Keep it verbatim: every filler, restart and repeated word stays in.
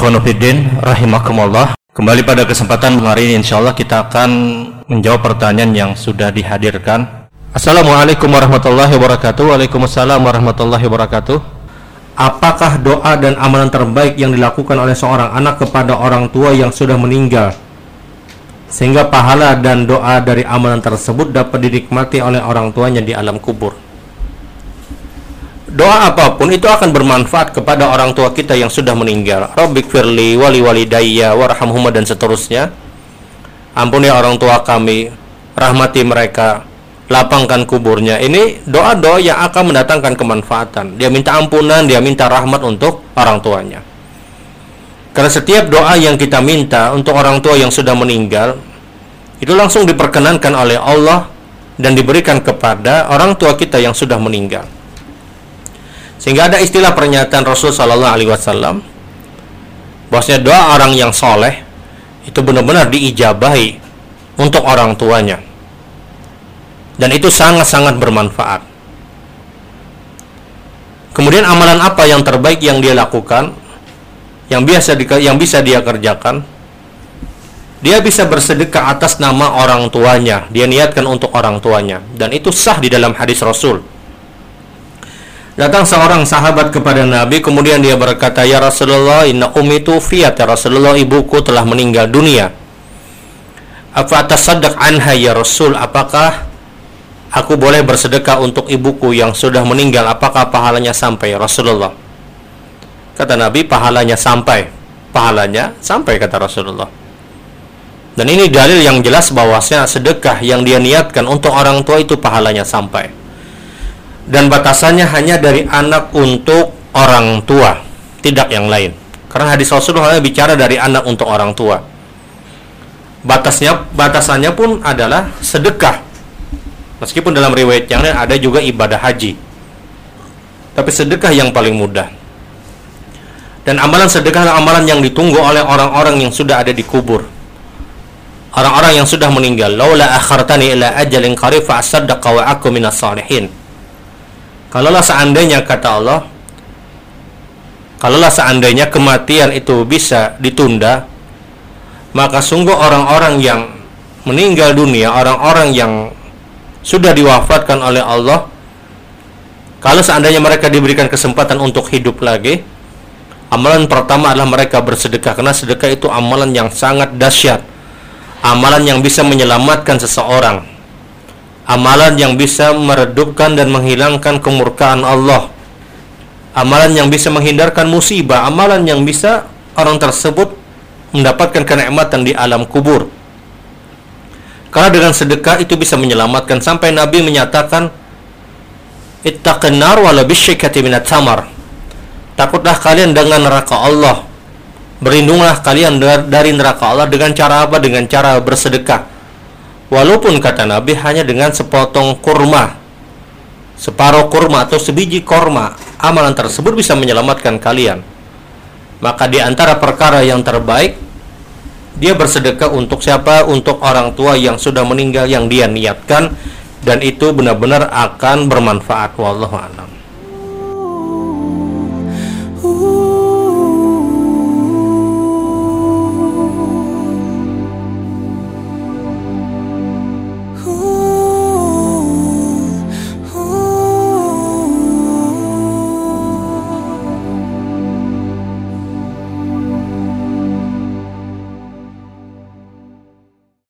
Ikhwanuddin rahimakumullah. Kembali pada kesempatan hari ini insyaallah kita akan menjawab pertanyaan yang sudah dihadirkan. Assalamualaikum warahmatullahi wabarakatuh. Waalaikumsalam warahmatullahi wabarakatuh. Apakah doa dan amalan terbaik yang dilakukan oleh seorang anak kepada orang tua yang sudah meninggal sehingga pahala dan doa dari amalan tersebut dapat dinikmati oleh orang tuanya di alam kubur? Doa apapun itu akan bermanfaat kepada orang tua kita yang sudah meninggal. Rabbighfirli wa liwalidayya warhamhuma dan seterusnya. Ampuni orang tua kami, rahmati mereka, lapangkan kuburnya. Ini doa-doa yang akan mendatangkan kemanfaatan. Dia minta ampunan, dia minta rahmat untuk orang tuanya. Karena setiap doa yang kita minta untuk orang tua yang sudah meninggal itu langsung diperkenankan oleh Allah dan diberikan kepada orang tua kita yang sudah meninggal. Sehingga ada istilah pernyataan Rasul Sallallahu Alaihi Wasallam bahwasanya doa orang yang soleh itu benar-benar diijabahi untuk orang tuanya, dan itu sangat-sangat bermanfaat. Kemudian amalan apa yang terbaik yang dia lakukan, yang biasa yang bisa dia kerjakan? Dia bisa bersedekah atas nama orang tuanya, dia niatkan untuk orang tuanya, dan itu sah di dalam hadis Rasul. Datang seorang sahabat kepada Nabi, kemudian dia berkata, "Ya Rasulullah, inna ummi tuwfiyat, ya Rasulullah, ibuku telah meninggal dunia. Afa atasaddaq anha ya Rasul, apakah aku boleh bersedekah untuk ibuku yang sudah meninggal? Apakah pahalanya sampai ya Rasulullah?" Kata Nabi, "Pahalanya sampai. Pahalanya sampai," kata Rasulullah. Dan ini dalil yang jelas bahwasanya sedekah yang dia niatkan untuk orang tua itu pahalanya sampai. Dan batasannya hanya dari anak untuk orang tua, tidak yang lain. Karena hadis Rasulullah hanya bicara dari anak untuk orang tua. Batasnya, batasannya pun adalah sedekah. Meskipun dalam riwayat yang lain ada juga ibadah haji, tapi sedekah yang paling mudah. Dan amalan sedekah adalah amalan yang ditunggu oleh orang-orang yang sudah ada di kubur, orang-orang yang sudah meninggal. Laula akhartani ila ajalin qarib fa asaddaqa wa aku minas salihin. Kalaulah seandainya, kata Allah, kalaulah seandainya kematian itu bisa ditunda, maka sungguh orang-orang yang meninggal dunia, orang-orang yang sudah diwafatkan oleh Allah, kalau seandainya mereka diberikan kesempatan untuk hidup lagi, amalan pertama adalah mereka bersedekah. Karena sedekah itu amalan yang sangat dahsyat, amalan yang bisa menyelamatkan seseorang, amalan yang bisa meredupkan dan menghilangkan kemurkaan Allah, amalan yang bisa menghindarkan musibah, amalan yang bisa orang tersebut mendapatkan kenikmatan di alam kubur. Karena dengan sedekah itu bisa menyelamatkan. Sampai Nabi menyatakan, ittaqin nar wala bisyikkati minat tamar, takutlah kalian dengan neraka Allah, berlindunglah kalian dari neraka Allah. Dengan cara apa? Dengan cara bersedekah. Walaupun, kata Nabi, hanya dengan sepotong kurma, separuh kurma atau sebiji kurma, amalan tersebut bisa menyelamatkan kalian. Maka di antara perkara yang terbaik, dia bersedekah untuk siapa? Untuk orang tua yang sudah meninggal yang dia niatkan, dan itu benar-benar akan bermanfaat. Wallahu a'lam.